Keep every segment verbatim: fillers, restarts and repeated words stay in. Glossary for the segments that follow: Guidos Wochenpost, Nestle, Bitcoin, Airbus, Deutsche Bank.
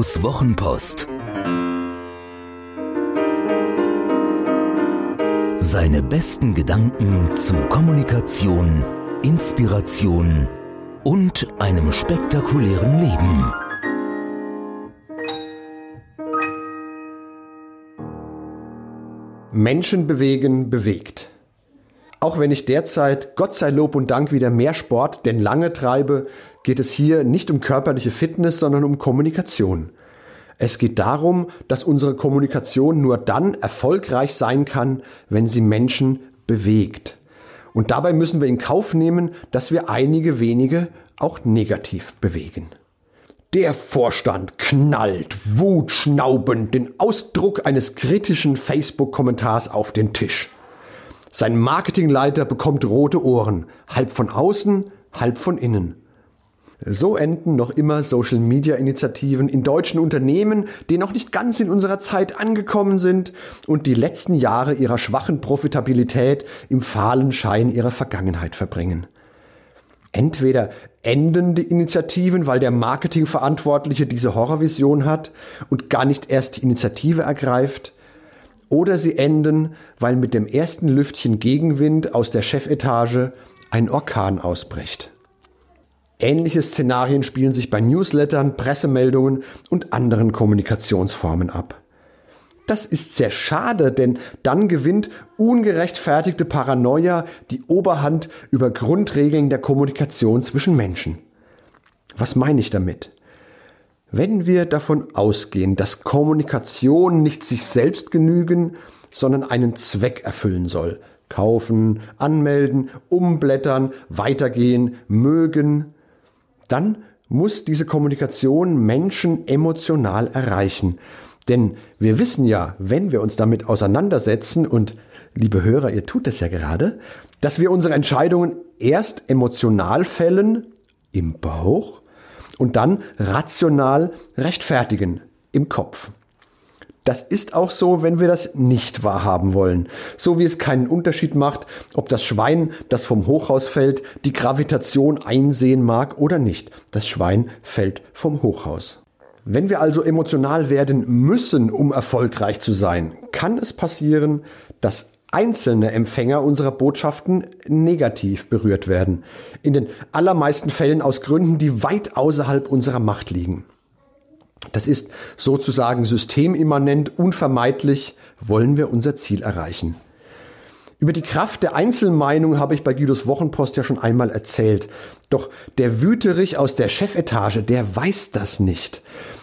Guidos Wochenpost. Seine besten Gedanken zu Kommunikation, Inspiration und einem spektakulären Leben. Menschen bewegen, bewegt. Auch wenn ich derzeit, Gott sei Lob und Dank, wieder mehr Sport denn lange treibe, geht es hier nicht um körperliche Fitness, sondern um Kommunikation. Es geht darum, dass unsere Kommunikation nur dann erfolgreich sein kann, wenn sie Menschen bewegt. Und dabei müssen wir in Kauf nehmen, dass wir einige wenige auch negativ bewegen. Der Vorstand knallt wutschnaubend den Ausdruck eines kritischen Facebook-Kommentars auf den Tisch. Sein Marketingleiter bekommt rote Ohren, halb von außen, halb von innen. So enden noch immer Social-Media-Initiativen in deutschen Unternehmen, die noch nicht ganz in unserer Zeit angekommen sind und die letzten Jahre ihrer schwachen Profitabilität im fahlen Schein ihrer Vergangenheit verbringen. Entweder enden die Initiativen, weil der Marketingverantwortliche diese Horrorvision hat und gar nicht erst die Initiative ergreift, oder sie enden, weil mit dem ersten Lüftchen Gegenwind aus der Chefetage ein Orkan ausbricht. Ähnliche Szenarien spielen sich bei Newslettern, Pressemeldungen und anderen Kommunikationsformen ab. Das ist sehr schade, denn dann gewinnt ungerechtfertigte Paranoia die Oberhand über Grundregeln der Kommunikation zwischen Menschen. Was meine ich damit? Wenn wir davon ausgehen, dass Kommunikation nicht sich selbst genügen, sondern einen Zweck erfüllen soll, kaufen, anmelden, umblättern, weitergehen, mögen, dann muss diese Kommunikation Menschen emotional erreichen. Denn wir wissen ja, wenn wir uns damit auseinandersetzen, und liebe Hörer, ihr tut das ja gerade, dass wir unsere Entscheidungen erst emotional fällen, im Bauch, und dann rational rechtfertigen, im Kopf. Das ist auch so, wenn wir das nicht wahrhaben wollen. So wie es keinen Unterschied macht, ob das Schwein, das vom Hochhaus fällt, die Gravitation einsehen mag oder nicht. Das Schwein fällt vom Hochhaus. Wenn wir also emotional werden müssen, um erfolgreich zu sein, kann es passieren, dass einzelne Empfänger unserer Botschaften negativ berührt werden. In den allermeisten Fällen aus Gründen, die weit außerhalb unserer Macht liegen. Das ist sozusagen systemimmanent, unvermeidlich, wollen wir unser Ziel erreichen. Über die Kraft der Einzelmeinung habe ich bei Guidos Wochenpost ja schon einmal erzählt. Doch der Wüterich aus der Chefetage, der weiß das nicht.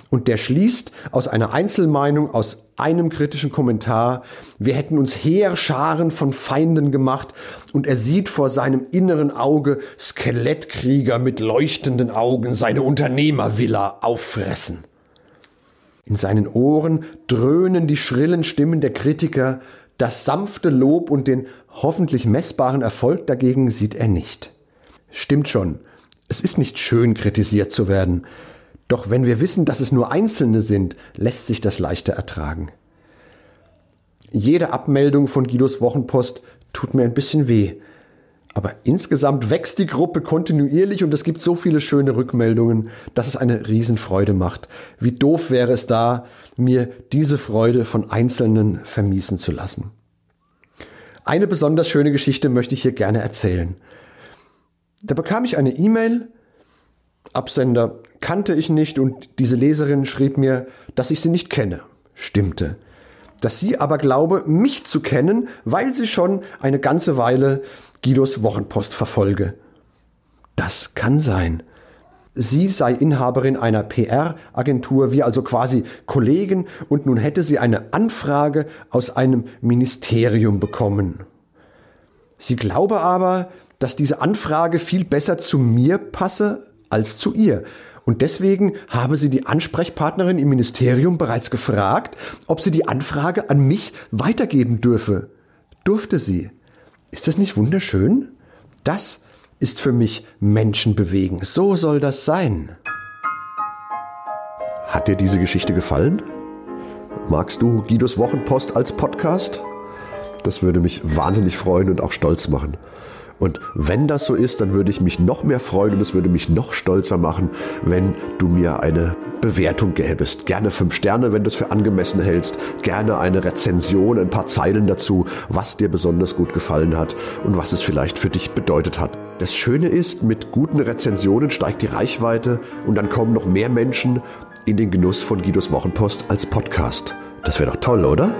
Und der schließt aus einer Einzelmeinung, aus einem kritischen Kommentar: Wir hätten uns Heerscharen von Feinden gemacht, und er sieht vor seinem inneren Auge Skelettkrieger mit leuchtenden Augen seine Unternehmervilla auffressen. In seinen Ohren dröhnen die schrillen Stimmen der Kritiker, das sanfte Lob und den hoffentlich messbaren Erfolg dagegen sieht er nicht. Stimmt schon, es ist nicht schön, kritisiert zu werden. Doch wenn wir wissen, dass es nur Einzelne sind, lässt sich das leichter ertragen. Jede Abmeldung von Guidos Wochenpost tut mir ein bisschen weh. Aber insgesamt wächst die Gruppe kontinuierlich und es gibt so viele schöne Rückmeldungen, dass es eine Riesenfreude macht. Wie doof wäre es da, mir diese Freude von Einzelnen vermiesen zu lassen. Eine besonders schöne Geschichte möchte ich hier gerne erzählen. Da bekam ich eine E-Mail. Absender kannte ich nicht und diese Leserin schrieb mir, dass ich sie nicht kenne. Stimmte. Dass sie aber glaube, mich zu kennen, weil sie schon eine ganze Weile Guidos Wochenpost verfolge. Das kann sein. Sie sei Inhaberin einer P R-Agentur, wir also quasi Kollegen, und nun hätte sie eine Anfrage aus einem Ministerium bekommen. Sie glaube aber, dass diese Anfrage viel besser zu mir passe als zu ihr. Und deswegen habe sie die Ansprechpartnerin im Ministerium bereits gefragt, ob sie die Anfrage an mich weitergeben dürfe. Durfte sie. Ist das nicht wunderschön? Das ist für mich Menschen bewegen. So soll das sein. Hat dir diese Geschichte gefallen? Magst du Guidos Wochenpost als Podcast? Das würde mich wahnsinnig freuen und auch stolz machen. Und wenn das so ist, dann würde ich mich noch mehr freuen und es würde mich noch stolzer machen, wenn du mir eine Bewertung gäbest. Gerne fünf Sterne, wenn du es für angemessen hältst. Gerne eine Rezension, ein paar Zeilen dazu, was dir besonders gut gefallen hat und was es vielleicht für dich bedeutet hat. Das Schöne ist, mit guten Rezensionen steigt die Reichweite und dann kommen noch mehr Menschen in den Genuss von Guidos Wochenpost als Podcast. Das wäre doch toll, oder?